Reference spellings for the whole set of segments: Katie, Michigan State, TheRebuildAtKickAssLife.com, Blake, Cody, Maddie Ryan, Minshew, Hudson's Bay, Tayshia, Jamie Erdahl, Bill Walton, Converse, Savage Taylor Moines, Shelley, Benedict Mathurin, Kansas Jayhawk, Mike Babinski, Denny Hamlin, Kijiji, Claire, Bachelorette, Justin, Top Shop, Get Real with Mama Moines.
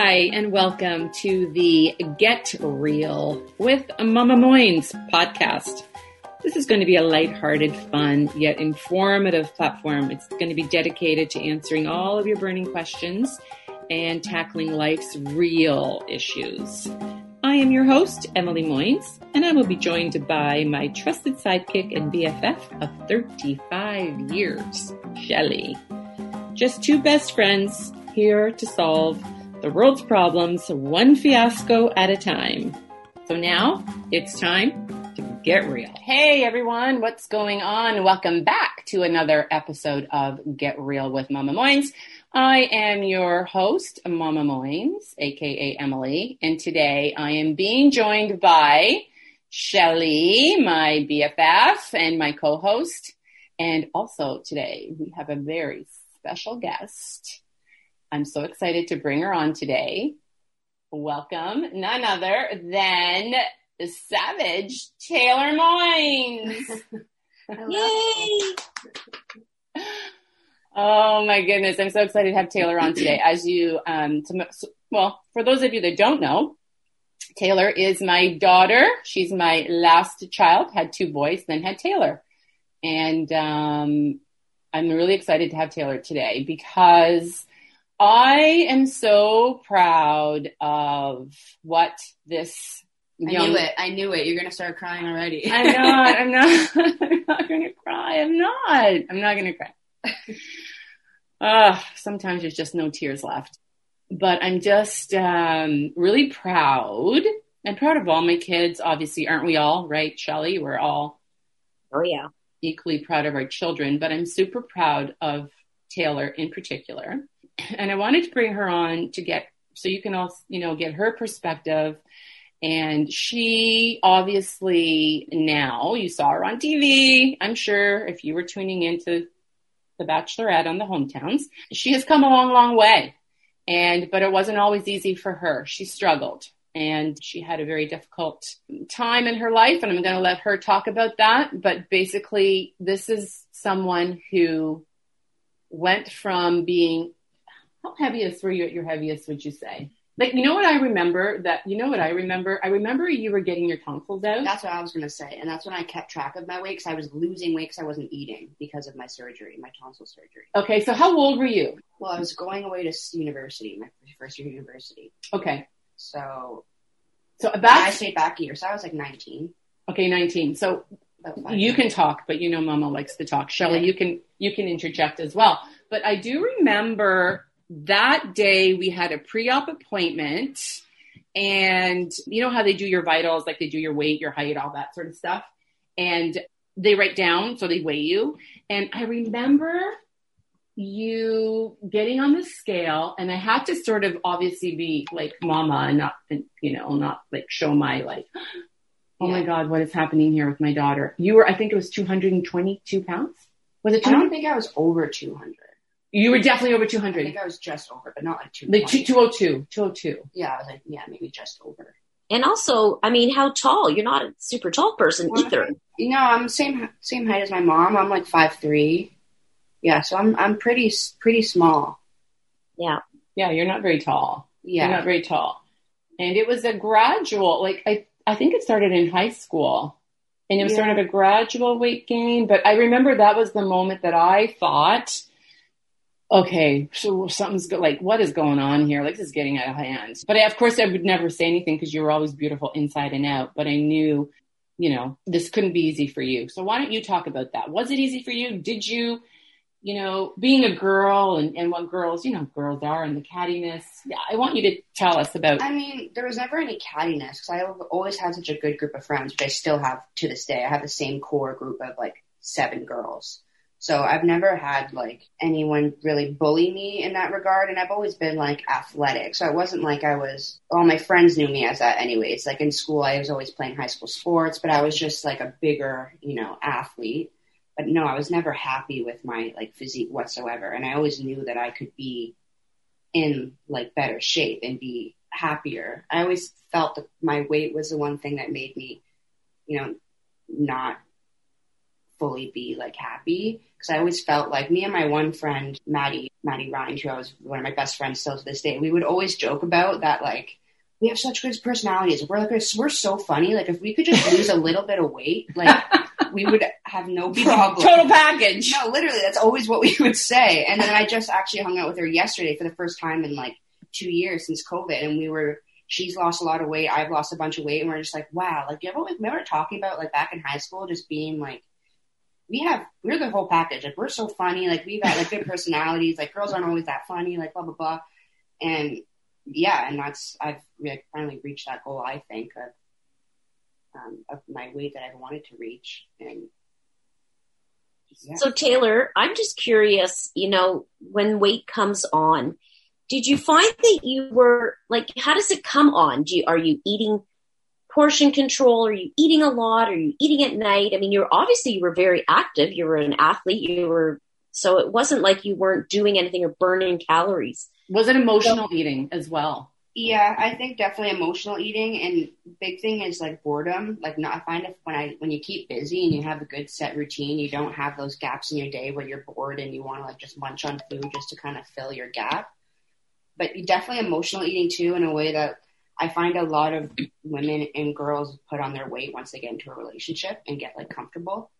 Hi, and welcome to the Get Real with Mama Moines podcast. This is going to be a lighthearted, fun, yet informative platform. It's going to be dedicated to answering all of your burning questions and tackling life's real issues. I am your host, Emily Moines, and I will be joined by my trusted sidekick and BFF of 35 years, Shelley. Just two best friends here to solve the world's problems, one fiasco at a time. So now it's time to get real. Hey everyone, what's going on? Welcome back to another episode of Get Real with Mama Moines. I am your host, Mama Moines, aka Emily, and today I am being joined by Shelley, my BFF and my co-host, and also today we have a very special guest. I'm so excited to bring her on today. Welcome, none other than Savage Taylor Moines. Yay! Oh my goodness, I'm so excited to have Taylor on today. As you, for those of you that don't know, Taylor is my daughter. She's my last child, had two boys, then had Taylor. And I'm really excited to have Taylor today because I am so proud of what this young... I knew it. You're going to start crying already. I'm not going to cry. Sometimes there's just no tears left. But I'm just really proud. I'm proud of all my kids, obviously. Aren't we all, right, Shelley? We're all equally proud of our children. But I'm super proud of Taylor in particular. And I wanted to bring her on to get, so you can all, get her perspective. And she obviously now, you saw her on TV. I'm sure if you were tuning into the Bachelorette on the hometowns, she has come a long, long way. But it wasn't always easy for her. She struggled and she had a very difficult time in her life. And I'm going to let her talk about that. But basically, this is someone who went from being... How heaviest were you at your heaviest, would you say? Like, you know what I remember? I remember you were getting your tonsils out. That's what I was going to say. And that's when I kept track of my weight because I was losing weight because I wasn't eating because of my surgery, my tonsil surgery. Okay. So how old were you? Well, I was going away to university, my first year of university. Okay. So about... I stayed back a year. So I was like 19. Okay, 19. So you can talk, but Mama likes to talk. Shelley, you can interject as well. But I do remember... That day we had a pre-op appointment and you know how they do your vitals, like they do your weight, your height, all that sort of stuff. And they write down, so they weigh you. And I remember you getting on the scale and I had to sort of obviously be like mama and not like show my like, my God, what is happening here with my daughter? You were, I think it was 222 pounds. Was it 200? I don't think I was over 200. You were definitely over 200. I think I was just over, but not like 200. Like 202. Yeah, I was like, maybe just over. And also, how tall? You're not a super tall person either. No, I'm same height as my mom. I'm like 5'3". Yeah, so I'm pretty small. Yeah. Yeah, you're not very tall. Yeah. You're not very tall. And it was a gradual, like I think it started in high school. And it was sort of a gradual weight gain. But I remember that was the moment that I thought... Okay, so something's like, what is going on here? Like, this is getting out of hand. But I would never say anything because you were always beautiful inside and out. But I knew, this couldn't be easy for you. So why don't you talk about that? Was it easy for you? Did you, being a girl and what girls, girls are and the cattiness. Yeah, I want you to tell us about. There was never any cattiness because I always had such a good group of friends, which I still have to this day. I have the same core group of like 7 girls. So I've never had, anyone really bully me in that regard. And I've always been, athletic. So it wasn't like I was – all my friends knew me as that anyways. Like, in school, I was always playing high school sports. But I was just, a bigger, athlete. But, no, I was never happy with my, physique whatsoever. And I always knew that I could be in, better shape and be happier. I always felt that my weight was the one thing that made me, not – fully be happy because I always felt me and my one friend Maddie Maddie Ryan, who I was one of my best friends still to this day, we would always joke about that, like, we have such good personalities. We're so funny. Like, if we could just lose a little bit of weight, like, we would have no problem. Total package. No, literally, that's always what we would say. And then I just actually hung out with her yesterday for the first time in, like, 2 years since COVID. And we were, she's lost a lot of weight. I've lost a bunch of weight. And we're just like, wow. Like, you ever remember talking about, like, back in high school, just being, like, we're the whole package. Like, we're so funny. Like, we've got, like, good personalities. Like, girls aren't always that funny. Like, blah, blah, blah. And... yeah, and that's, I've like, finally reached that goal, I think, of my weight that I've wanted to reach. And yeah. So Taylor, I'm just curious, you know, when weight comes on, did you find that you were, like, how does it come on? Are you eating portion control? Are you eating a lot? Are you eating at night? I mean, you were very active. You were an athlete. So it wasn't like you weren't doing anything or burning calories. Was it emotional eating as well? Yeah, I think definitely emotional eating, and big thing is like boredom. Like, I find if when you keep busy and you have a good set routine, you don't have those gaps in your day where you're bored and you want to like just munch on food just to kind of fill your gap. But definitely emotional eating too, in a way that I find a lot of women and girls put on their weight once they get into a relationship and get like comfortable.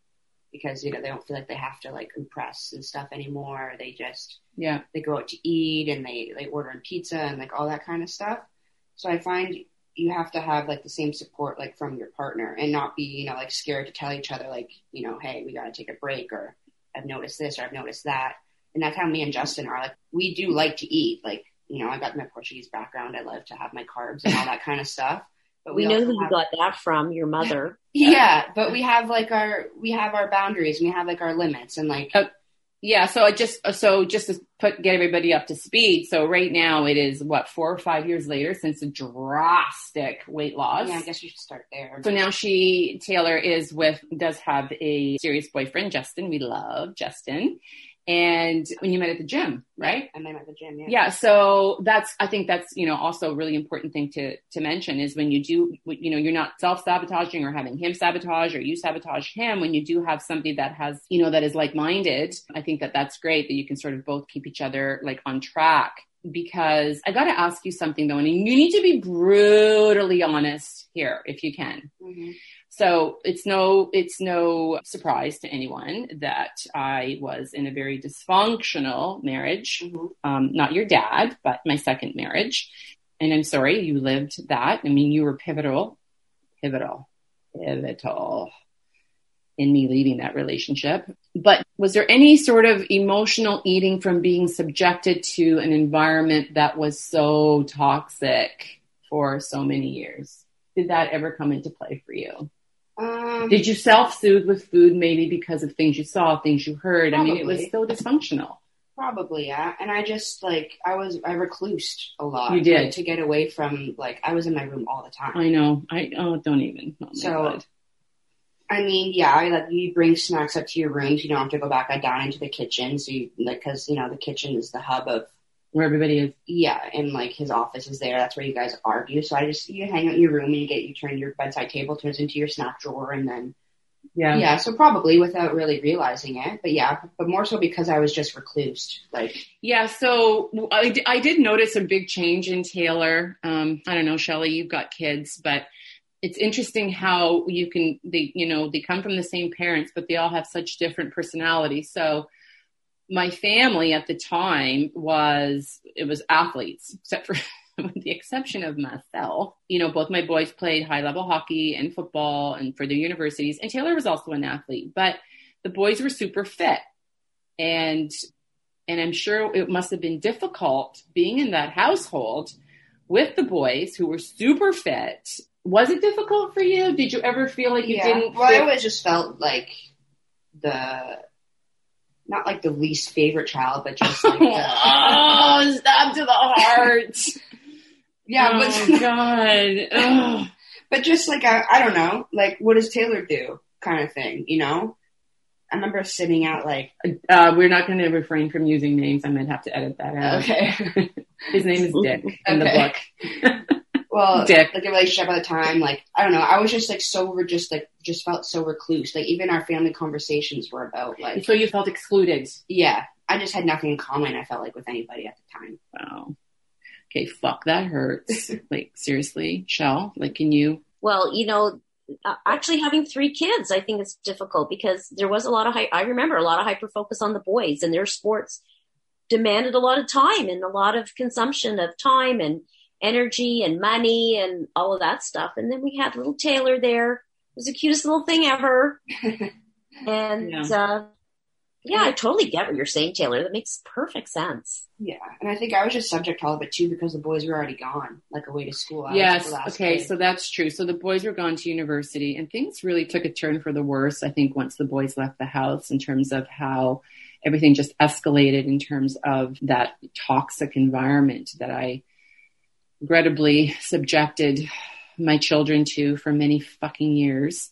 Because, you know, they don't feel like they have to, like, impress and stuff anymore. They just, yeah, they go out to eat and they order in pizza and, like, all that kind of stuff. So I find you have to have, like, the same support, like, from your partner and not be, you know, like, scared to tell each other, like, you know, hey, we got to take a break, or I've noticed this or I've noticed that. And that's how me and Justin are. Like, we do like to eat. Like, you know, I got my Portuguese background. I love to have my carbs and all that kind of stuff. But we know who you got that from, your mother. Yeah, but we have like our boundaries, and we have like our limits, and like yeah. So just to get everybody up to speed. So right now it is what, 4 or 5 years later since a drastic weight loss. Yeah, I guess you should start there. So now Taylor is does have a serious boyfriend, Justin. We love Justin. And when you met at the gym, right? I met at the gym, yeah. Yeah, so I think that's, you know, also a really important thing to mention is when you do, you know, you're not self-sabotaging or having him sabotage or you sabotage him. When you do have somebody that has, you know, that is like-minded, I think that that's great that you can sort of both keep each other like on track. Because I got to ask you something though, and you need to be brutally honest here if you can. Mm-hmm. So it's no surprise to anyone that I was in a very dysfunctional marriage. Mm-hmm. Not your dad, but my second marriage. And I'm sorry, you lived that. I mean, you were pivotal in me leaving that relationship. But was there any sort of emotional eating from being subjected to an environment that was so toxic for so many years? Did that ever come into play for you? Did you self-soothe with food, maybe because of things you saw, things you heard? Probably. I mean, it was so dysfunctional. Probably, yeah. And I just, like, I reclused a lot. You did. Like, to get away from, like, I was in my room all the time. I know. Don't even. Oh, so, God. I mean, yeah, you bring snacks up to your room so you don't have to go back down into the kitchen. So you, like, because, you know, the kitchen is the hub of where everybody is. Yeah, and like his office is there. That's where you guys argue. So you hang out in your room and you turn your bedside table turns into your snack drawer, and then yeah. So probably without really realizing it, but yeah, but more so because I was just reclused. Like, yeah. So I did notice a big change in Taylor. I don't know, Shelley, you've got kids, but it's interesting how they come from the same parents, but they all have such different personalities. So. My family at the time was athletes, except for with the exception of myself. You know, both my boys played high level hockey and football and for their universities. And Taylor was also an athlete, but the boys were super fit. And I'm sure it must have been difficult being in that household with the boys who were super fit. Was it difficult for you? Did you ever feel like you didn't? Well, I always just felt like not like the least favorite child, but just like stab to the heart. Yeah. Oh, but, God. Ugh. But just like, I don't know, like, what does Taylor do kind of thing, you know? I remember sitting out like... we're not going to refrain from using names. I might have to edit that out. Okay. His name is Dick in the book. Well, Dick. Like a relationship at the time, like, I don't know. I was just like just felt so recluse. Like even our family conversations were about like. So you felt excluded. Yeah. I just had nothing in common, I felt like, with anybody at the time. Wow. Okay, fuck, that hurts. Like, seriously, Shell, like, can you? Well, you know, actually having 3 kids, I think it's difficult because there was a lot of, I remember a lot of hyper-focus on the boys, and their sports demanded a lot of time and a lot of consumption of time and energy and money and all of that stuff. And then we had little Taylor there. It was the cutest little thing ever. And, yeah, I totally get what you're saying, Taylor. That makes perfect sense. Yeah, and I think I was just subject to all of it, too, because the boys were already gone, like, away to school. Yes, okay, so that's true. So the boys were gone to university, and things really took a turn for the worse, I think, once the boys left the house, in terms of how everything just escalated in terms of that toxic environment that I regrettably subjected my children to for many fucking years.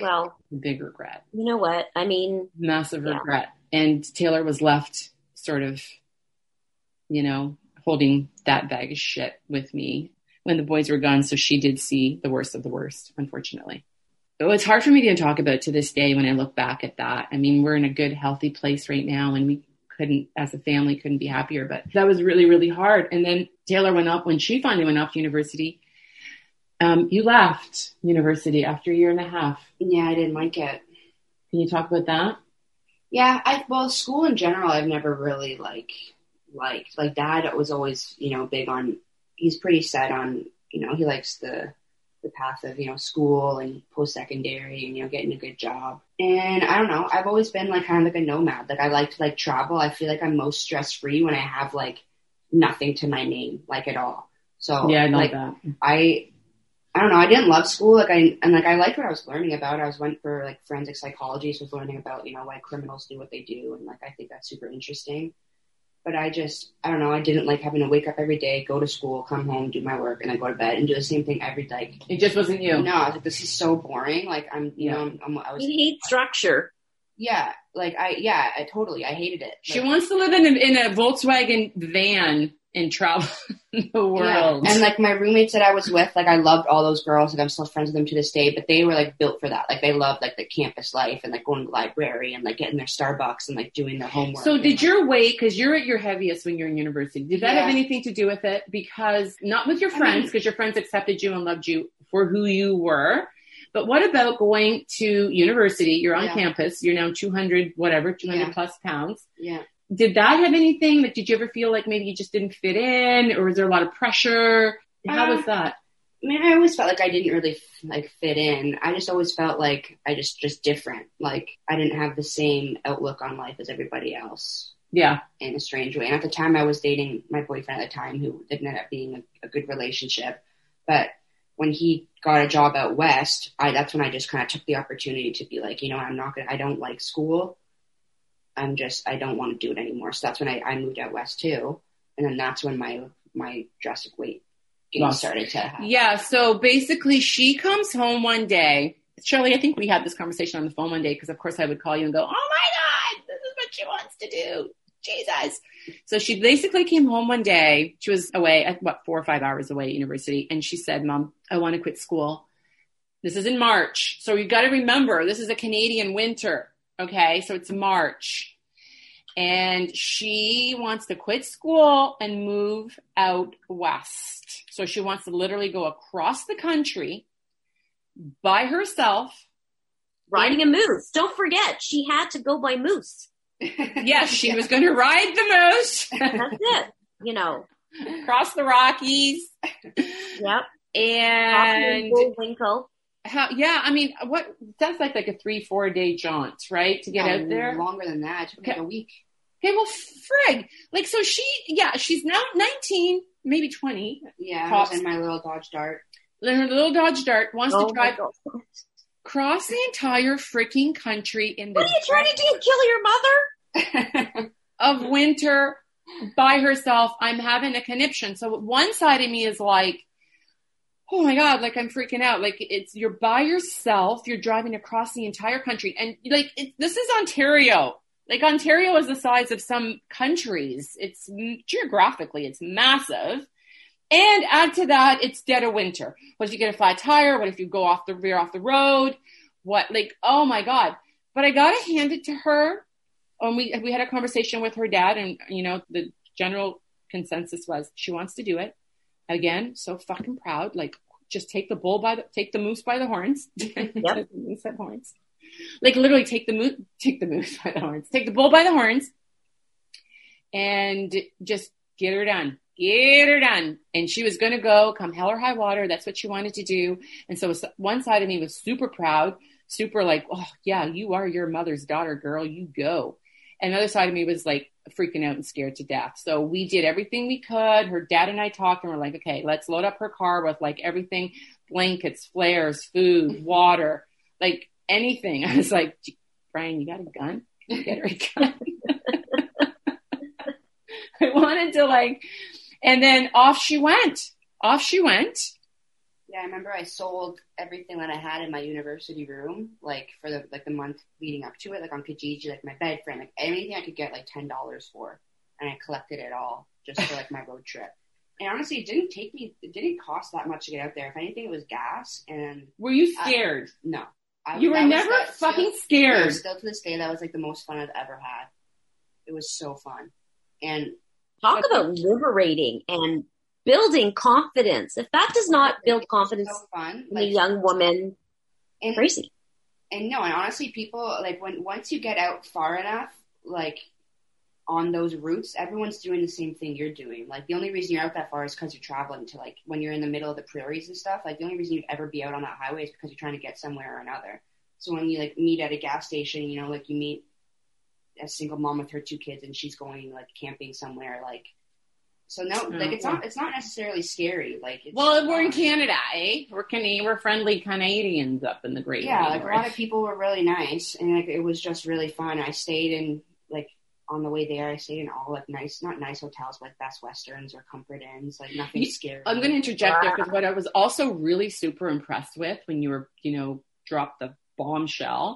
Well, big regret. You know what? I mean, massive regret. Yeah. And Taylor was left sort of, you know, holding that bag of shit with me when the boys were gone. So she did see the worst of the worst, unfortunately. So it's hard for me to talk about to this day when I look back at that. I mean, we're in a good, healthy place right now, and we couldn't, as a family, couldn't be happier, but that was really, really hard. And then Taylor went up, when she finally went off to university. You left university after a year and a half. Yeah, I didn't like it. Can you talk about that? Yeah, well, school in general, I've never really liked. Like, Dad was always, you know, big on, he's pretty set on, you know, he likes the path of, you know, school and post-secondary and, you know, getting a good job. And I don't know, I've always been like kind of like a nomad. Like, I like to like travel. I feel like I'm most stress-free when I have like nothing to my name, like, at all. So yeah, I know, like, that. I don't know. I didn't love school. I liked what I was learning about. I went for like forensic psychology, so I was learning about, you know, why criminals do what they do. And like, I think that's super interesting, but I don't know. I didn't like having to wake up every day, go to school, come home, do my work, and then go to bed and do the same thing every day. Like, it just wasn't you. No, I was like, this is so boring. Like, I hate structure. Yeah. Like I hated it. Like, she wants to live in a Volkswagen van and travel the world. Yeah. And like my roommates that I was with, like I loved all those girls, and I'm still friends with them to this day, but they were like built for that. Like they loved like the campus life and like going to the library and like getting their Starbucks and like doing their homework. So did your weight, cause you're at your heaviest when you're in university, did that have anything to do with it? Because not with your friends, cause your friends accepted you and loved you for who you were. But what about going to university? You're on campus, you're now 200 plus pounds. Yeah. Did that have anything? Like, did you ever feel like maybe you just didn't fit in, or was there a lot of pressure? How was that? I mean, I always felt like I didn't really like fit in. I just always felt like I just different. Like I didn't have the same outlook on life as everybody else. Yeah. In a strange way. And at the time I was dating my boyfriend at the time, who didn't end up being a good relationship. But when he got a job out West, that's when I just kind of took the opportunity to be like, you know, I don't like school. I don't want to do it anymore. So that's when I moved out West too. And then that's when my drastic weight gain started to happen. Yeah. So basically she comes home one day. Shelley, I think we had this conversation on the phone one day, because of course I would call you and go, oh my God, this is what she wants to do. Jesus. So she basically came home one day. She was away at 4 or 5 hours away at university. And she said, Mom, I want to quit school. This is in March. So you've got to remember, this is a Canadian winter. Okay, so it's March, and she wants to quit school and move out West. So she wants to literally go across the country by herself. Riding a moose. Don't forget, she had to go by moose. Yes, she was going to ride the moose. That's it, you know. Across the Rockies. Yep. And Winkle. That's like a 3-4 day jaunt, right? To get out there. Longer than that. It took like a week. Okay, well, frig. Like, so she's now 19, maybe 20. Yeah, tops. I was in my little Dodge Dart. Her little Dodge Dart wants to drive across the entire freaking country in the... What are you trying to do? Kill your mother? Of winter by herself. I'm having a conniption. So one side of me is like, oh my God, like I'm freaking out. Like you're by yourself, you're driving across the entire country. And like, this is Ontario. Like Ontario is the size of some countries. It's geographically, it's massive. And add to that, it's dead of winter. What if you get a flat tire? What if you go off the road? What, like, oh my God. But I got to hand it to her. we had a conversation with her dad, and, you know, the general consensus was she wants to do it. Again, so fucking proud. Like, just take the bull by the, take the moose by the horns. Yep. Moose at horns. Like, literally take the moose by the horns, take the bull by the horns, and just get her done. Get her done. And she was going to go come hell or high water. That's what she wanted to do. And so one side of me was super proud, super like, oh yeah, you are your mother's daughter, girl, you go. And the other side of me was like freaking out and scared to death. So we did everything we could. Her dad and I talked, and we're like, okay, let's load up her car with like everything, blankets, flares, food, water, like anything. I was like, Brian, you got a gun? Get her a gun. I wanted to like, and then off she went. Yeah, I remember I sold everything that I had in my university room, like for the month leading up to it, like on Kijiji, like my bed frame, like anything I could get like $10 for, and I collected it all just for like my road trip. And honestly, it didn't cost that much to get out there. If anything, it was gas. And were you scared? No, you were never fucking scared. No, still to this day, that was like the most fun I've ever had. It was so fun. And talk about liberating and building confidence. If that does not build confidence in a young woman, crazy. And no, and honestly, people like once you get out far enough, like on those routes, everyone's doing the same thing you're doing. Like the only reason you're out that far is because you're traveling to like when you're in the middle of the prairies and stuff. Like the only reason you'd ever be out on that highway is because you're trying to get somewhere or another. So when you like meet at a gas station, you know, like you meet a single mom with her two kids and she's going like camping somewhere, like, so no, like it's not necessarily scary. Like, it's, well, we're in Canada, eh? We're friendly Canadians up in the Great. Yeah, like a lot of people were really nice, and like it was just really fun. I stayed in like on the way there, I stayed in all like nice, not nice hotels, but like Best Westerns or Comfort Inns, like nothing scary. I'm going to interject there because what I was also really super impressed with when you were, you know, dropped the bombshelly.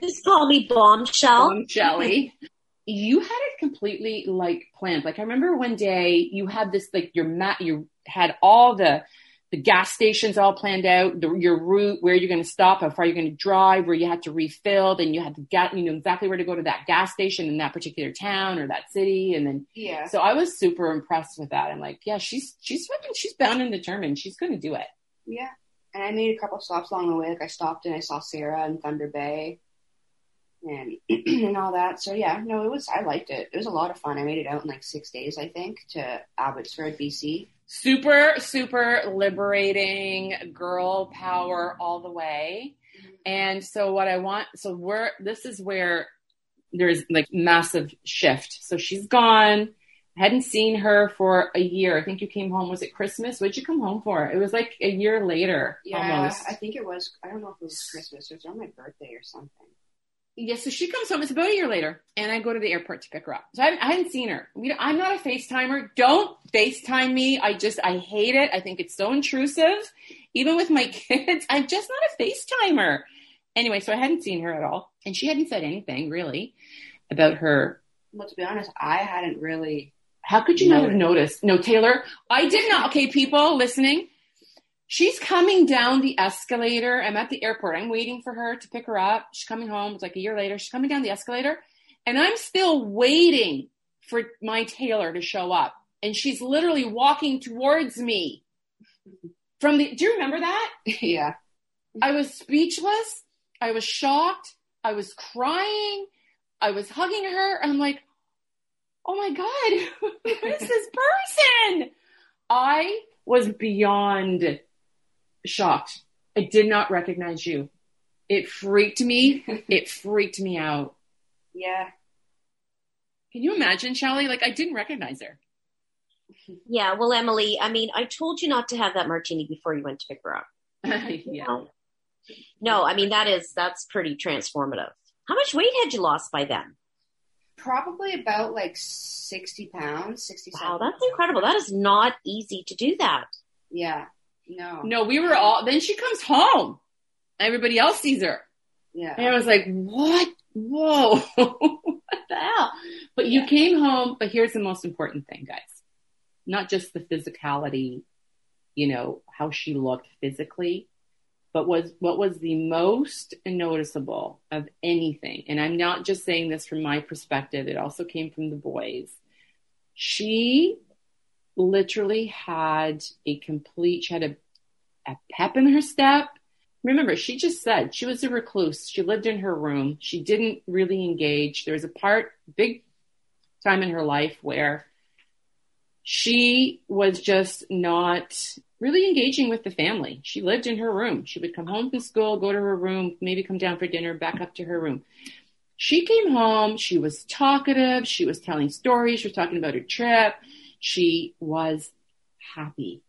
Just call me bombshell. Bombshelly. You had it completely like planned. Like I remember one day you had this like you had all the gas stations all planned out, your route, where you're going to stop, how far you're going to drive, where you had to refill, then you had to get, you know exactly where to go to that gas station in that particular town or that city, and then yeah. So I was super impressed with that. I'm like, yeah, she's bound and determined. She's going to do it. Yeah, and I made a couple stops along the way. Like I stopped and I saw Sarah in Thunder Bay. And all that. So yeah, no, I liked it. It was a lot of fun. I made it out in like 6 days, I think, to Abbotsford, BC. Super, super liberating, girl power all the way. Mm-hmm. And so this is where there's like massive shift. So she's gone. I hadn't seen her for a year. I think you came home. Was it Christmas? What'd you come home for? It was like a year later. Yeah, almost. I think it was, I don't know if it was Christmas. It was on my birthday or something. Yeah, so she comes home. It's about a year later, and I go to the airport to pick her up. So I hadn't seen her. I'm not a FaceTimer. Don't FaceTime me. I hate it. I think it's so intrusive, even with my kids. I'm just not a FaceTimer. Anyway, so I hadn't seen her at all, and she hadn't said anything really about her. Well, to be honest, I hadn't really. How could you not have noticed? No, Taylor, I did not. Okay, people listening. She's coming down the escalator. I'm at the airport. I'm waiting for her to pick her up. She's coming home. It's like a year later. She's coming down the escalator, and I'm still waiting for my Taylor to show up. And she's literally walking towards me from the, do you remember that? Yeah. I was speechless. I was shocked. I was crying. I was hugging her. I'm like, oh my God, who is this person? I was beyond shocked. I did not recognize you. It freaked me. It freaked me out. Yeah. Can you imagine, Shelley? Like, I didn't recognize her. Yeah. Well, Emily, I mean, I told you not to have that martini before you went to pick her up. Yeah. No, I mean, that's pretty transformative. How much weight had you lost by then? Probably about like 60 pounds, 67. Wow, that's incredible. That is not easy to do that. Yeah. No, we were all, then she comes home. Everybody else sees her. Yeah. And I was like, what? Whoa. What the hell? But you came home, but here's the most important thing, guys. Not just the physicality, you know, how she looked physically, but what was the most noticeable of anything, and I'm not just saying this from my perspective, it also came from the boys, she literally had a pep in her step. Remember, she just said she was a recluse. She lived in her room. She didn't really engage. There was a big time in her life where she was just not really engaging with the family. She lived in her room. She would come home from school, go to her room, maybe come down for dinner, back up to her room. She came home. She was talkative. She was telling stories. She was talking about her trip. She was happy.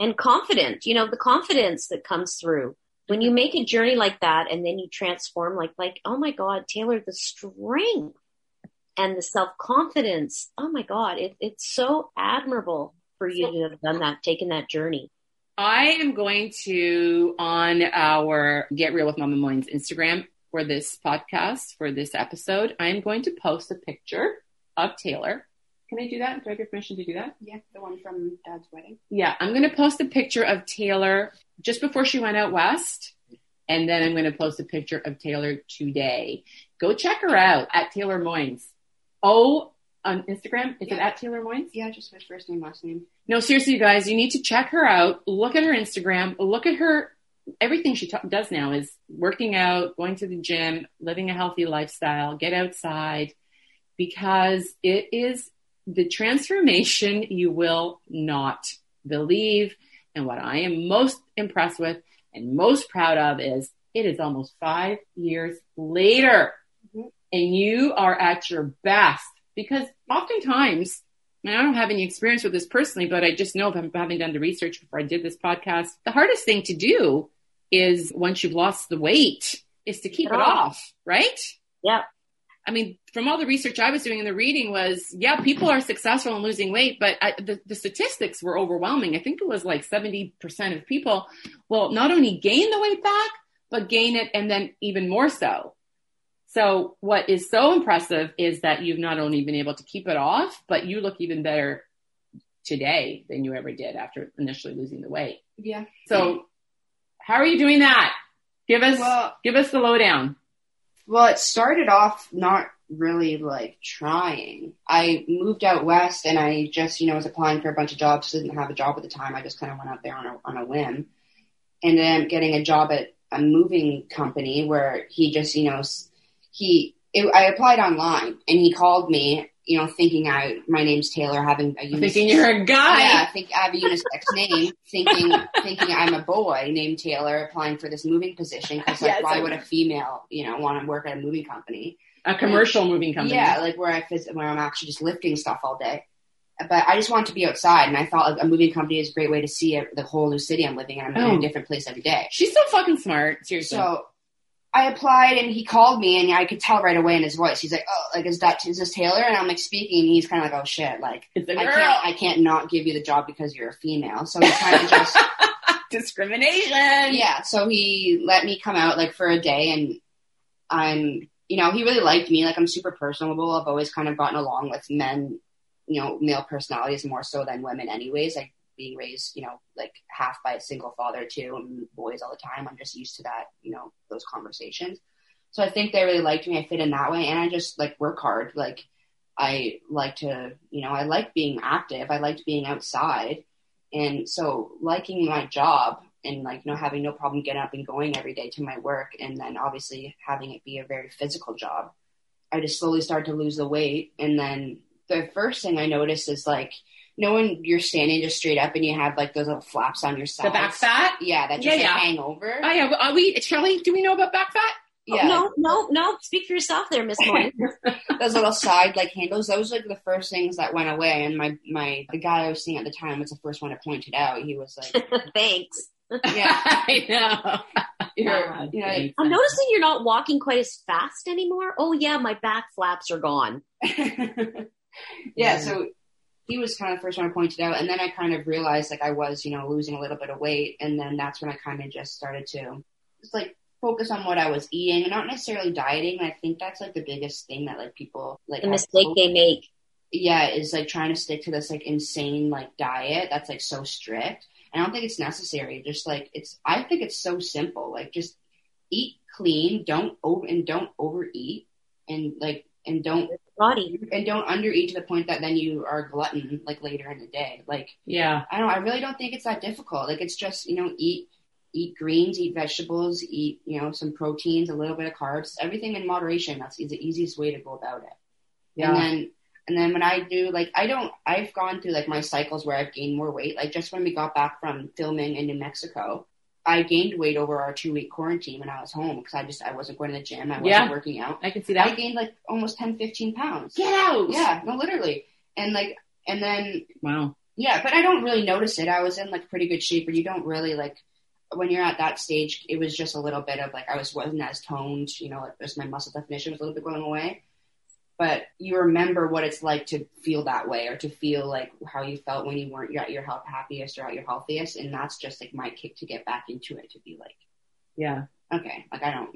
And confident. You know, the confidence that comes through. When you make a journey like that and then you transform, like, oh my God, Taylor, the strength and the self-confidence. Oh my God, it's so admirable for you to have done that, taken that journey. I am going to, on our Get Real with Mama Moines Instagram for this podcast, for this episode, I'm going to post a picture of Taylor. Can I do that? Do I have your permission to do that? Yeah, the one from Dad's wedding. Yeah, I'm going to post a picture of Taylor just before she went out west, and then I'm going to post a picture of Taylor today. Go check her out at Taylor Moines. Oh, on Instagram? Is it at Taylor Moines? Yeah, just my first name, last name. No, seriously, you guys, you need to check her out. Look at her Instagram. Look at her. Everything she does now is working out, going to the gym, living a healthy lifestyle, get outside, because it is the transformation you will not believe. And what I am most impressed with and most proud of is it is almost 5 years later. Mm-hmm. And you are at your best, because oftentimes, and I don't have any experience with this personally, but I just know, having done the research before I did this podcast, the hardest thing to do is, once you've lost the weight, is to keep it off, right? Yeah. I mean, from all the research I was doing and the reading was, yeah, people are successful in losing weight, but the statistics were overwhelming. I think it was like 70% of people will not only gain the weight back, but gain it and then even more so. So what is so impressive is that you've not only been able to keep it off, but you look even better today than you ever did after initially losing the weight. Yeah. So how are you doing that? Give us the lowdown. Well, it started off not really like trying. I moved out west and I just, was applying for a bunch of jobs. Didn't have a job at the time. I just kind of went out there on a whim, and then getting a job at a moving company where he just, I applied online and he called me, thinking my name's Taylor, having a unisex. Thinking you're a guy. Yeah, I have a unisex name, thinking I'm a boy named Taylor, applying for this moving position, because why would a female, want to work at a moving company? A commercial moving company. Yeah, like where I'm actually just lifting stuff all day. But I just wanted to be outside, and I thought a moving company is a great way to see the whole new city I'm living in. I'm in a different place every day. She's so fucking smart, seriously. So I applied, and he called me, and I could tell right away in his voice. He's like, oh, like, is this Taylor? And I'm like speaking, and he's kind of like, oh shit, like, I can't not give you the job because you're a female. So he kind of just discrimination. Yeah. So he let me come out like for a day, and I'm, he really liked me. Like, I'm super personable. I've always kind of gotten along with men, male personalities more so than women anyways. Like, being raised, like half by a single father too, and boys all the time. I'm just used to that, those conversations. So I think they really liked me. I fit in that way. And I just like work hard. Like, I like to, I like being active. I liked being outside. And so liking my job and like, having no problem getting up and going every day to my work. And then obviously having it be a very physical job. I just slowly started to lose the weight. And then the first thing I noticed is like, when you're standing just straight up and you have like those little flaps on your sides. The back fat? Yeah, that just hang over. Oh yeah, are we, Shelley, do we know about back fat? Yeah. Oh, no. Speak for yourself there, Miss Moines. Those little side like handles, those were like the first things that went away. And the guy I was seeing at the time was the first one to point it out. He was like, thanks. Yeah. I know. Thanks. I'm noticing you're not walking quite as fast anymore. Oh yeah, my back flaps are gone. So he was kind of the first one I pointed out. And then I kind of realized like I was, losing a little bit of weight. And then that's when I kind of just started to just like focus on what I was eating and not necessarily dieting. And I think that's like the biggest thing that like people like the mistake they make. Yeah. Is like trying to stick to this like insane like diet that's like so strict. I don't think it's necessary. Just like I think it's so simple. Like just eat clean, don't overeat, and don't body and don't undereat to the point that then you are a glutton like later in the day. Like yeah, I really don't think it's that difficult. Like it's just eat greens, eat vegetables, eat some proteins, a little bit of carbs, everything in moderation. That's the easiest way to go about it. Yeah. And then when I do, I've gone through, my cycles where I've gained more weight. Like, just when we got back from filming in New Mexico, I gained weight over our 2-week quarantine when I was home because I wasn't going to the gym. I wasn't working out. I can see that. I gained, almost 10, 15 pounds. Get out! Yeah, no, literally. And, and then... Wow. Yeah, but I don't really notice it. I was in, pretty good shape, but you don't really, when you're at that stage, it was just a little bit of, wasn't as toned, just my muscle definition was a little bit going away. But you remember what it's like to feel that way or to feel how you felt when you weren't at your happiest or at your healthiest. And that's just my kick to get back into it, to be yeah, okay. I don't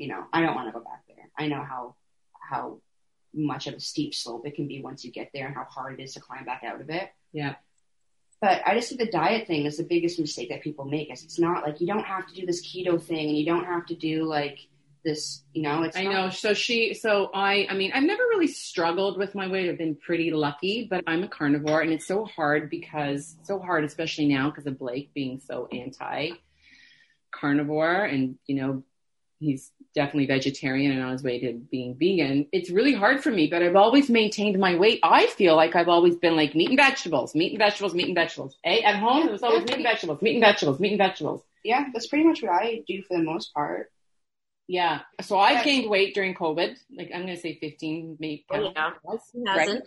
want to go back there. I know how much of a steep slope it can be once you get there and how hard it is to climb back out of it. Yeah. But I just think the diet thing is the biggest mistake that people make is it's not you don't have to do this keto thing and you don't have to do this, it's not. I know. So I've never really struggled with my weight. I've been pretty lucky, but I'm a carnivore and it's so hard, especially now because of Blake being so anti-carnivore and, he's definitely vegetarian and on his way to being vegan. It's really hard for me, but I've always maintained my weight. I feel like I've always been meat and vegetables. At home, yeah, it was always meat and vegetables. Yeah, that's pretty much what I do for the most part. Yeah. So I've gained weight during COVID. I'm going to say 15, maybe. Oh, yeah. Right?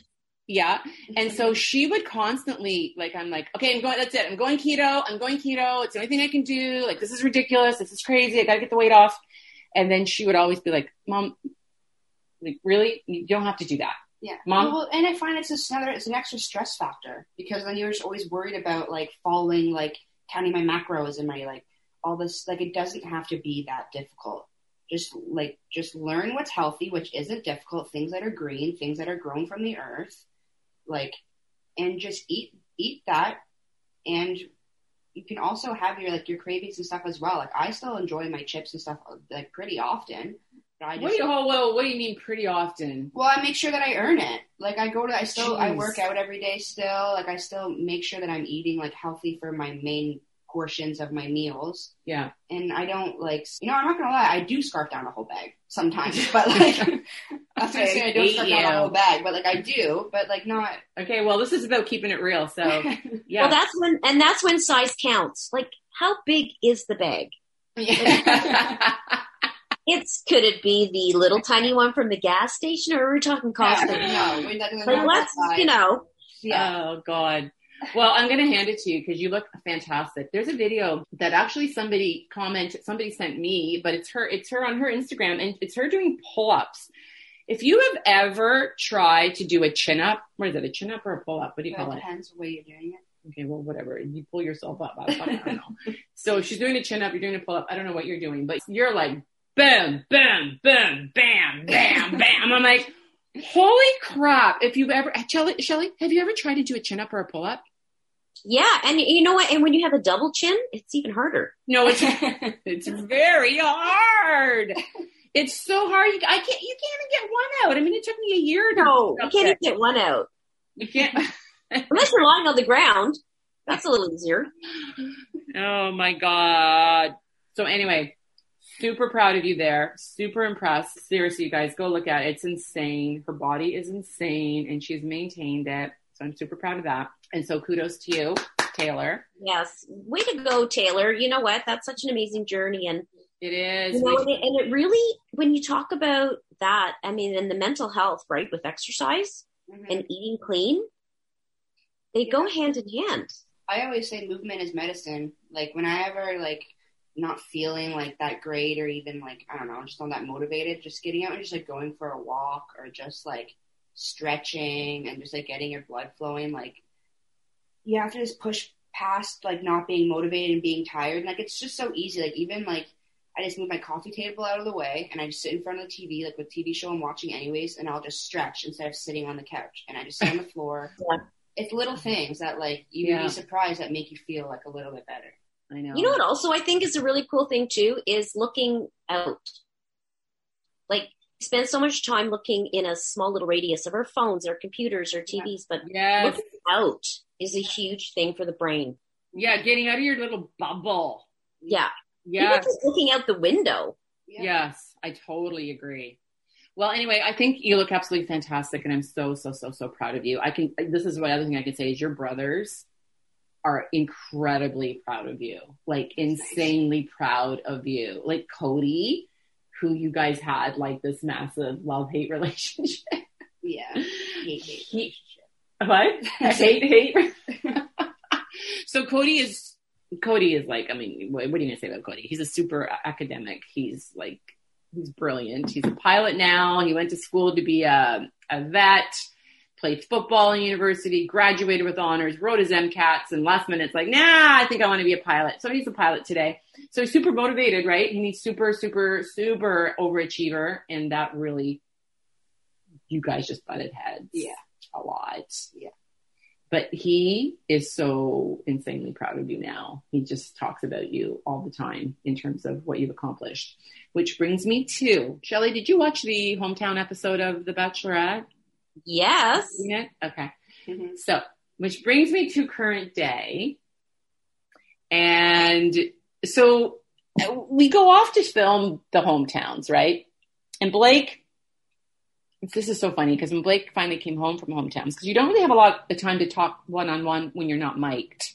Yeah. And so she would constantly, I'm okay, I'm going, that's it. I'm going keto. It's the only thing I can do. This is ridiculous. This is crazy. I got to get the weight off. And then she would always be Mom, really? You don't have to do that. Yeah. Mom. Well, and I find it's an extra stress factor because then you're just always worried about falling, counting my macros and my, all this, it doesn't have to be that difficult. Just learn what's healthy, which isn't difficult, things that are green, things that are grown from the earth, and just eat that. And you can also have your, your cravings and stuff as well. I still enjoy my chips and stuff, pretty often. But I just, what do you mean pretty often? Well, I make sure that I earn it. I work out every day still. I still make sure that I'm eating, healthy for my main portions of my meals. Yeah. And I don't I'm not gonna lie, I do scarf down a whole bag sometimes. But that's what I'm saying, I don't scarf down a whole bag, but I do, but not. Okay, well this is about keeping it real. So yeah. Well that's when size counts. How big is the bag? Yeah. Could it be the little tiny one from the gas station or are we talking Costco? No, we're not gonna Yeah. Oh God. Well, I'm going to hand it to you because you look fantastic. There's a video that actually somebody sent me, but it's her on her Instagram and it's her doing pull-ups. If you have ever tried to do a chin-up, what is it, a chin-up or a pull-up? What do you call it? It depends the way you're doing it. Okay, well, whatever. You pull yourself up. I don't know. So she's doing a chin-up, you're doing a pull-up. I don't know what you're doing, but you're bam, bam, bam, bam, bam, bam. I'm holy crap. If you've ever, Shelley, have you ever tried to do a chin-up or a pull-up? Yeah, and you know what? And when you have a double chin, it's even harder. No, it's very hard. It's so hard. You can't even get one out. I mean, it took me a year to. No, you can't even get one out. You can't. Unless you're lying on the ground. That's a little easier. Oh my God. So anyway, super proud of you there. Super impressed. Seriously, you guys, go look at it. It's insane. Her body is insane and she's maintained it. So I'm super proud of that. And so kudos to you, Taylor. Yes. Way to go, Taylor. You know what? That's such an amazing journey. And it is. And it really, when you talk about that, and the mental health, right, with exercise and eating clean, they go hand in hand. I always say movement is medicine. When I ever, not feeling that great or even I don't know, I'm just not that motivated, just getting out and just going for a walk or just stretching and just getting your blood flowing. You have to just push past not being motivated and being tired. And it's just so easy. I just move my coffee table out of the way and I just sit in front of the TV, what TV show I'm watching anyways. And I'll just stretch instead of sitting on the couch and I just sit on the floor. Yeah. It's little things that you'd be surprised that make you feel a little bit better. I know. You know what also I think is a really cool thing too is looking out. Like, spend so much time looking in a small little radius of our phones, our computers, our TVs, but looking out is a huge thing for the brain. Yeah, getting out of your little bubble. Yeah. Yes. Just looking out the window. Yeah. Yes, I totally agree. Well, anyway, I think you look absolutely fantastic, and I'm so, so, so, so proud of you. This is what other thing I can say is your brothers are incredibly proud of you, like insanely proud of you. Like Cody, who you guys had like this massive love-hate relationship. Yeah. Hate-hate relationship. What? Hate-hate? So Cody is like, I mean, what are you going to say about Cody? He's a super academic. He's like, he's brilliant. He's a pilot now. He went to school to be a vet, played football in university, graduated with honors, wrote his MCATs, and last minute it's like, nah, I think I want to be a pilot. So he's a pilot today. So he's super motivated, right? And he's super, super, super overachiever. And that really, you guys just butted heads. Yeah. A lot. Yeah. But he is so insanely proud of you now. He just talks about you all the time in terms of what you've accomplished. Which brings me to, Shelley, did you watch the hometown episode of The Bachelorette? Yes. Okay. Mm-hmm. So, which brings me to current day. And so we go off to film the hometowns, right? And Blake... This is so funny because when Blake finally came home from hometowns, because you don't really have a lot of time to talk one-on-one when you're not mic'd.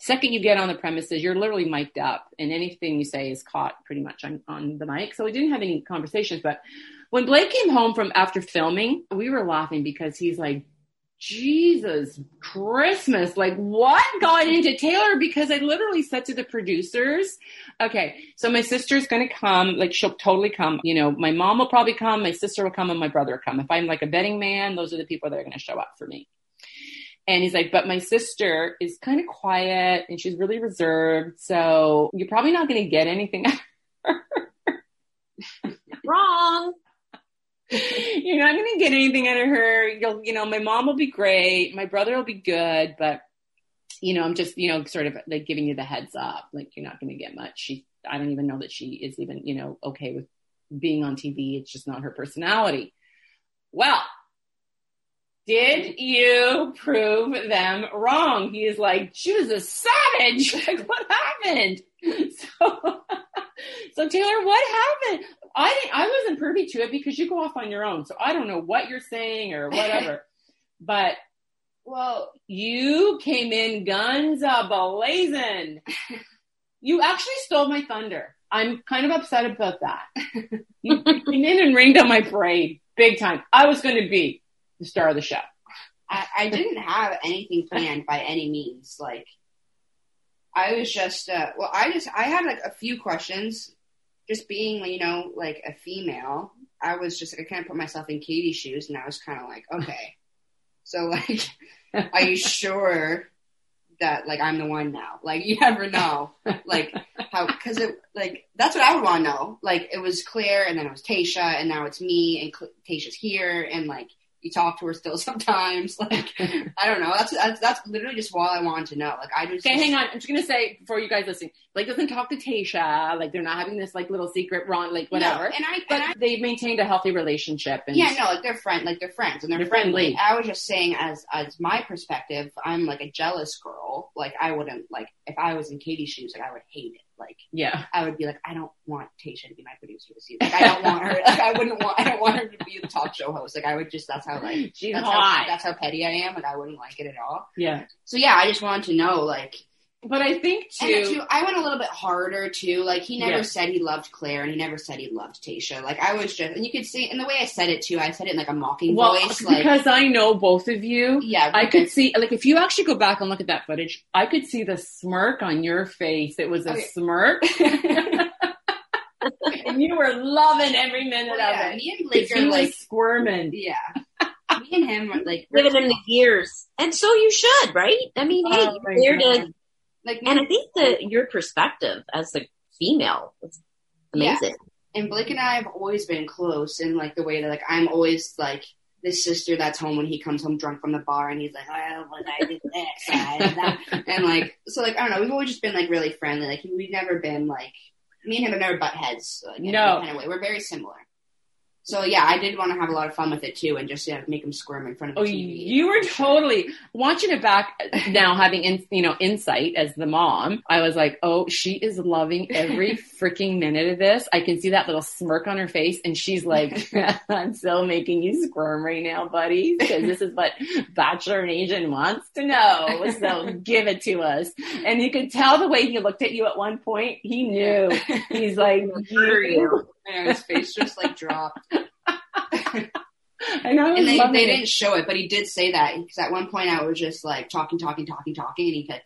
The second you get on the premises, you're literally mic'd up, and anything you say is caught pretty much on the mic. So we didn't have any conversations, but when Blake came home from after filming, we were laughing because he's like, Jesus Christmas, like what got into Taylor? Because I literally said to the producers, okay, so my sister's going to come, like she'll totally come, you know, my mom will probably come, my sister will come, and my brother will come. If I'm like a betting man, those are the people that are going to show up for me. And he's like, but my sister is kind of quiet and she's really reserved, so you're probably not going to get anything out of her. Wrong. You're not going to get anything out of her. You'll, you know, my mom will be great. My brother will be good. But, you know, I'm just, you know, sort of like giving you the heads up. Like, you're not going to get much. I don't even know that she is even, you know, okay with being on TV. It's just not her personality. Well, did you prove them wrong? He is like, she was a savage. Like, what happened? So Taylor, what happened? I wasn't privy to it because you go off on your own. So I don't know what you're saying or whatever. But, well, you came in guns a-blazing. You actually stole my thunder. I'm kind of upset about that. You came in and rained on my parade big time. I was going to be the star of the show. I didn't have anything planned by any means. Like, I was just, I had like a few questions. Just being, you know, like a female, I was just, I kind of put myself in Katie's shoes, and I was kind of like, okay, so like, are you sure that like I'm the one now? Like, you never know, like how, because it, like that's what I would want to know. Like, it was Claire, and then it was Tayshia, and now it's me, and Tayshia's here, and like you talk to her still sometimes. Like, I don't know. That's literally just all I wanted to know. Like, I just... Okay, hang on. I'm just going to say, before you guys listen, Blake doesn't talk to Tayshia. Like, they're not having this, like, little secret wrong, like, whatever. No, and they maintained a healthy relationship. And yeah, no, like, they're friends. And they're friendly. I was just saying, as my perspective, I'm, like, a jealous girl. Like, I wouldn't, like, if I was in Katie's shoes, like, I would hate it. Like, yeah, I would be like, I don't want Tayshia to be my producer this year. Like, I don't want her. Like, I don't want her to be the talk show host. Like, I would just, that's how, like, she's hot. That's how petty I am. Like, I wouldn't like it at all. Yeah. So yeah, I just wanted to know, like, but I think too, I went a little bit harder too. Like, he never said he loved Claire, and he never said he loved Tayshia. Like, I was just, and you could see, and the way I said it too, I said it in like a mocking voice. Like, because I know both of you. Yeah. I could see, like, if you actually go back and look at that footage, I could see the smirk on your face. It was a smirk. And you were loving every minute of it. Me and Blake are like squirming. Yeah. Me and him were like living in the gears. And so you should, right? I mean, hey, you're there to... Like, and I think your perspective as a female is amazing. Yeah. And Blake and I have always been close in, like, the way that, like, I'm always, like, this sister that's home when he comes home drunk from the bar, and he's like, oh, well, I did this, I did that. And, like, so, like, I don't know, we've always just been, like, really friendly. Like, we've never been, like, me and him have never butt heads. Like, in any kind of way. We're very similar. So, yeah, I did want to have a lot of fun with it, too, and just make him squirm in front of the TV. You were totally – watching it back now, having, insight as the mom, I was like, oh, she is loving every freaking minute of this. I can see that little smirk on her face, and she's like, I'm still making you squirm right now, buddy, because this is what Bachelor Nation wants to know, so give it to us. And you could tell the way he looked at you at one point. He knew. He's like, you. And his face just, like, dropped. and they didn't show it, but he did say that. Because at one point I was just, like, talking. And he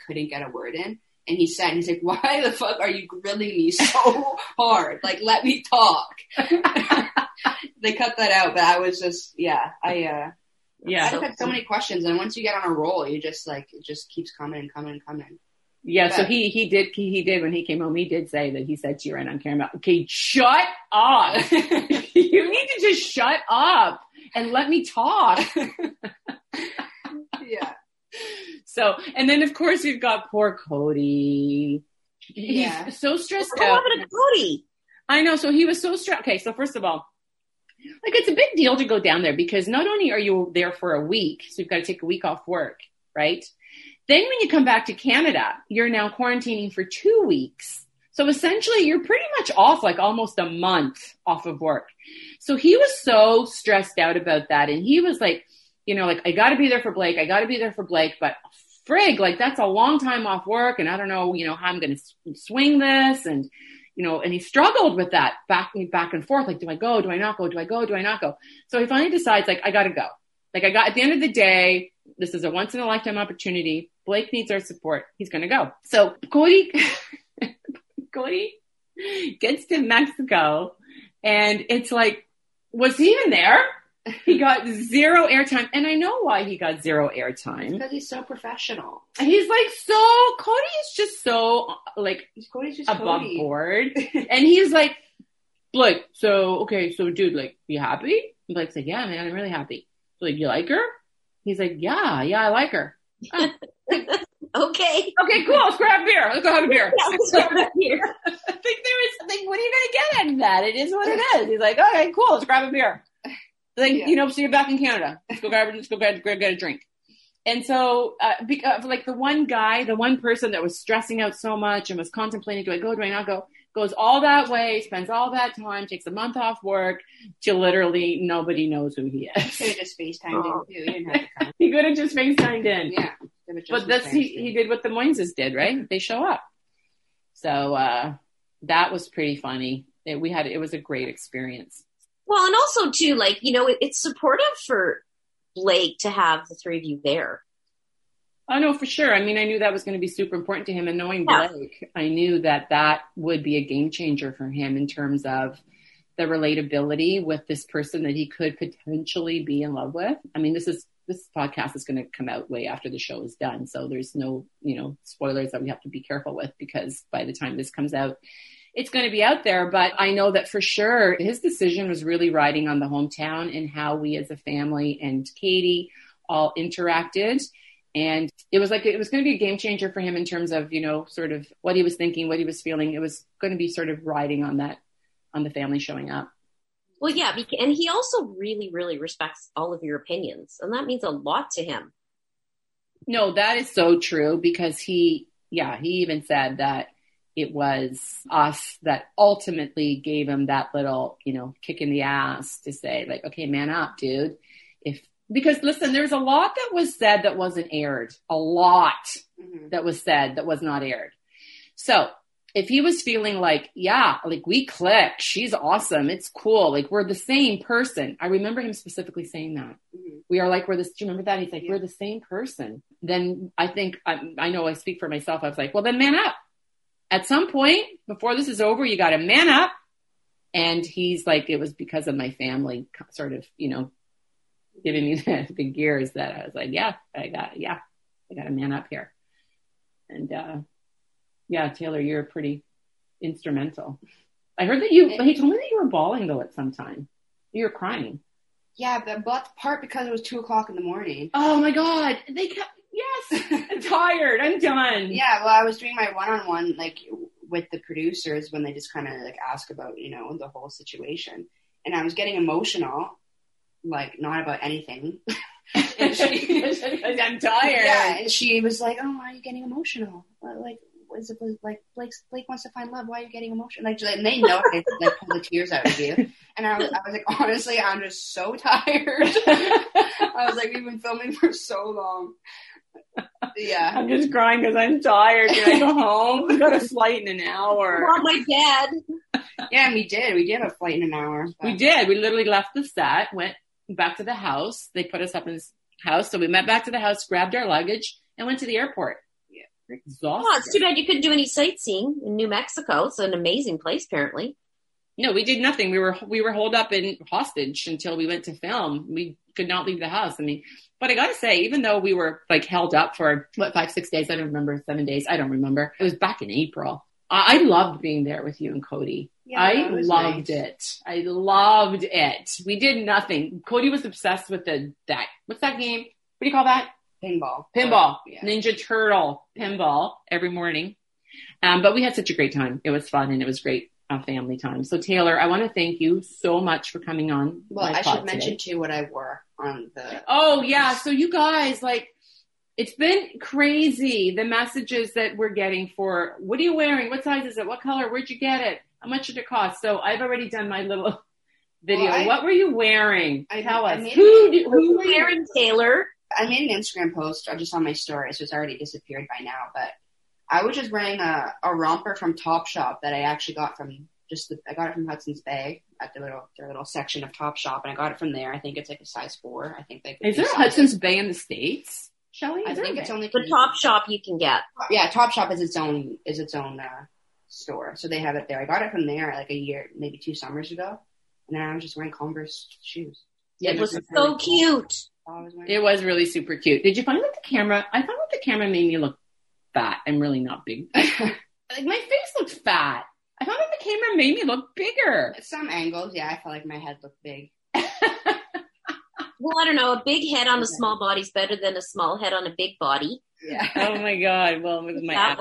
couldn't get a word in. And he said, he's like, why the fuck are you grilling me so hard? Like, let me talk. They cut that out. But I was just, I just had so many questions. And once you get on a roll, you just, like, it just keeps coming. Yeah, but, so he did when he came home, he did say that he said to you right on camera, okay, shut up. You need to just shut up and let me talk. Yeah. So, and then of course you've got poor Cody. Yeah. He's so stressed out. What happened to Cody? I know. So he was so stressed. Okay. So first of all, like, it's a big deal to go down there because not only are you there for a week, so you've got to take a week off work, right? Then when you come back to Canada, you're now quarantining for 2 weeks. So essentially, you're pretty much off, like, almost a month off of work. So he was so stressed out about that. And he was like, I got to be there for Blake. But frig, like, that's a long time off work. And I don't know, how I'm going to swing this. And, and he struggled with that back and forth. Like, do I go? Do I not go? Do I go? Do I not go? So he finally decides, like, I got to go. Like, at the end of the day, this is a once in a lifetime opportunity. Blake needs our support. He's going to go. So Cody gets to Mexico, and it's like, was he even there? He got zero airtime. And I know why he got zero airtime. Because he's so professional. He's like, Cody is just so, like, Cody's just above Cody. Board. And he's like, Blake, so dude, like, you happy? And Blake's like, yeah, man, I'm really happy. So, like, you like her? He's like, yeah, I like her. Okay, cool. Let's grab beer. Let's go have a beer. Yeah, let's grab a beer. I think what are you going to get out of that? It is what it is. He's like, okay, cool. Let's grab a beer. Like, so you're back in Canada. Let's go get a drink. And so, because, like, the one person that was stressing out so much and was contemplating, do I go, do I not go, goes all that way, spends all that time, takes a month off work to literally nobody knows who he is. He could have just FaceTimed in, too. He didn't have to come. He could have just FaceTimed in. Yeah. But that's he did what the Moineses did, right? They show up. So that was pretty funny. It was a great experience. Well, and also, too, like, it's supportive for Blake to have the three of you there. Oh, no, for sure. I mean, I knew that was going to be super important to him. And knowing Blake, I knew that would be a game changer for him in terms of the relatability with this person that he could potentially be in love with. I mean, this podcast is going to come out way after the show is done. So there's no, spoilers that we have to be careful with, because by the time this comes out, it's going to be out there. But I know that for sure his decision was really riding on the hometown and how we as a family and Katie all interacted. And it was going to be a game changer for him in terms of, sort of what he was thinking, what he was feeling. It was going to be sort of riding on that, on the family showing up. Well, yeah. And he also really, really respects all of your opinions. And that means a lot to him. No, that is so true, because he even said that it was us that ultimately gave him that little, kick in the ass to say, like, okay, man up, dude. Because listen, there's a lot that was said that wasn't aired. A lot that was said that was not aired. So if he was feeling like, yeah, like, we click, she's awesome, it's cool, like, we're the same person. I remember him specifically saying that. Mm-hmm. Do you remember that? He's like, we're the same person. Then I think, I know I speak for myself, I was like, well, then man up. At some point before this is over, you got to man up. And he's like, it was because of my family sort of, giving me the gears that I was like, I got a man up here. And Taylor, you're pretty instrumental. I heard that he told me that you were bawling though at some time. You were crying. Yeah, but part because it was 2:00 in the morning. Oh my God. They kept, yes. I'm tired. I'm done. Yeah. Well, I was doing my one-on-one, like with the producers when they just kind of like ask about, you know, the whole situation. And I was getting emotional, like not about anything. And she, I'm tired. Yeah. And she was like, oh, why are you getting emotional? Like, is it like Blake wants to find love? Why are you getting emotional? Like, and they know they like pull the tears out of you. And I was like, honestly, I'm just so tired. I was like, we've been filming for so long. Yeah, I'm just crying because I'm tired. Can I go home? We got a flight in an hour. Oh my God. Yeah, we did have a flight in an hour. So. We literally left the set, went back to the house. They put us up in this house, so we went back to the house, grabbed our luggage, and went to the airport. Exhausted. Oh, it's too bad you couldn't do any sightseeing in New Mexico. It's an amazing place, apparently. No, we did nothing. We were holed up in hostage until we went to film. We could not leave the house. I mean, but I gotta say, even though we were like held up for what 5-6 days, I don't remember, 7 days, I don't remember. It was back in April. I loved being there with you and Cody. Yeah, I loved it. I loved it. We did nothing. Cody was obsessed with that. What's that game? What do you call that? Pinball, yeah. Ninja Turtle pinball every morning. But we had such a great time. It was fun and it was great family time. So Taylor, I want to thank you so much for coming on. Well, I should mention too what I wore on the. Oh yeah. So you guys, like, it's been crazy. The messages that we're getting for, what are you wearing? What size is it? What color? Where'd you get it? How much did it cost? So I've already done my little video. Well, what were you wearing? Tell us. Who were you wearing, Taylor? I made an Instagram post just on my story, so it's already disappeared by now, but I was just wearing a romper from Top Shop that I actually got from I got it from Hudson's Bay at their little section of Top Shop, and I got it from there. I think it's like a size 4. I think is there a Hudson's Bay in the States? Shelley? I think it's only the Top Shop you can get. Yeah, Top Shop is its own store, so they have it there. I got it from there like a year, maybe 2 summers ago, and then I was just wearing Converse shoes. Yeah, it was so cute. It was really super cute. Did you find that the camera? I found that the camera made me look fat. I'm really not big. Like my face looked fat. I found that the camera made me look bigger. At some angles, yeah, I felt like my head looked big. Well, I don't know. A big head on a small body is better than a small head on a big body. Yeah. Oh my God. Well, it was my abs.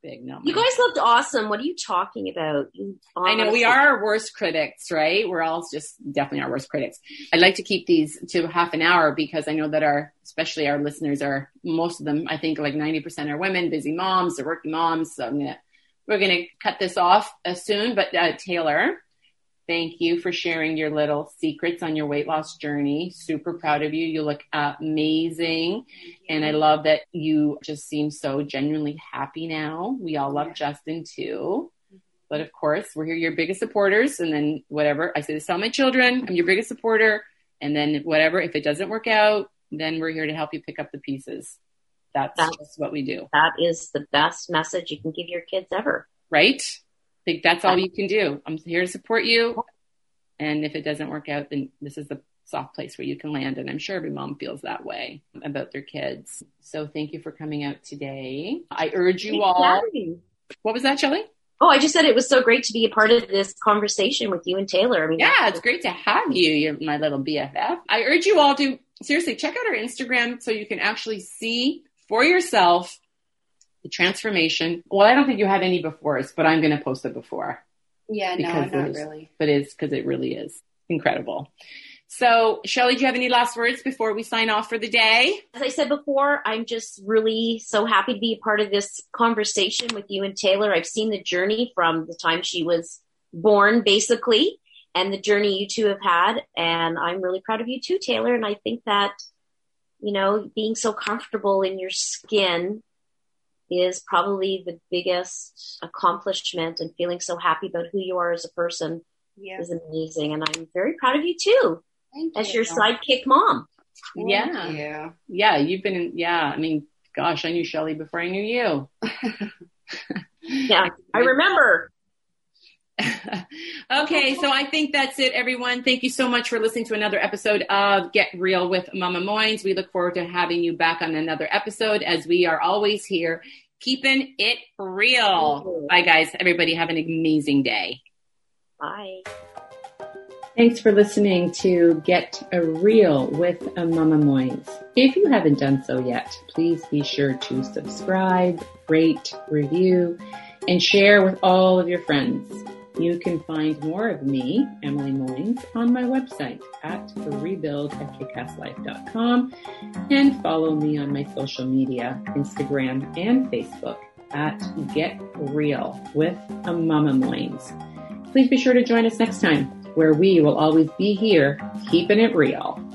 Big number. You guys looked awesome. What are you talking about? I know we are our worst critics, right? We're all just definitely our worst critics. I'd like to keep these to half an hour because I know that especially our listeners are, most of them, I think like 90% are women, busy moms or working moms. So we're going to cut this off soon. But Taylor, thank you for sharing your little secrets on your weight loss journey. Super proud of you. You look amazing. And I love that you just seem so genuinely happy now. We all love Justin too. But of course, we're here, your biggest supporters. And then whatever, I say this to all my children, I'm your biggest supporter. And then whatever, if it doesn't work out, then we're here to help you pick up the pieces. That's just what we do. That is the best message you can give your kids ever. Right? I think that's all you can do. I'm here to support you. And if it doesn't work out, then this is the soft place where you can land. And I'm sure every mom feels that way about their kids. So thank you for coming out today. I urge you all. What was that, Shelley? Oh, I just said it was so great to be a part of this conversation with you and Taylor. I mean, yeah, it's great to have you. You're my little BFF. I urge you all to seriously check out our Instagram so you can actually see for yourself the transformation. Well, I don't think you had any befores, but I'm going to post it before. Yeah, no, not really. But it's because it really is incredible. So, Shelley, do you have any last words before we sign off for the day? As I said before, I'm just really so happy to be a part of this conversation with you and Taylor. I've seen the journey from the time she was born, basically, and the journey you two have had. And I'm really proud of you too, Taylor. And I think that, you know, being so comfortable in your skin is probably the biggest accomplishment, and feeling so happy about who you are as a person is amazing. And I'm very proud of you too, your sidekick mom. Yeah. I mean, gosh, I knew Shelley before I knew you. Yeah, I remember. Okay, so I think that's it, everyone. Thank you so much for listening to another episode of Get Real with Mama Moines. We look forward to having you back on another episode, as we are always here keeping it real. Bye, guys. Everybody have an amazing day. Bye. Thanks for listening to Get Real with Mama Moines. If you haven't done so yet, please be sure to subscribe, rate, review, and share with all of your friends. You can find more of me, Emily Moines, on my website at TheRebuildAtKickAssLife.com and follow me on my social media, Instagram and Facebook at Get Real with Mama Moines. Please be sure to join us next time, where we will always be here, keeping it real.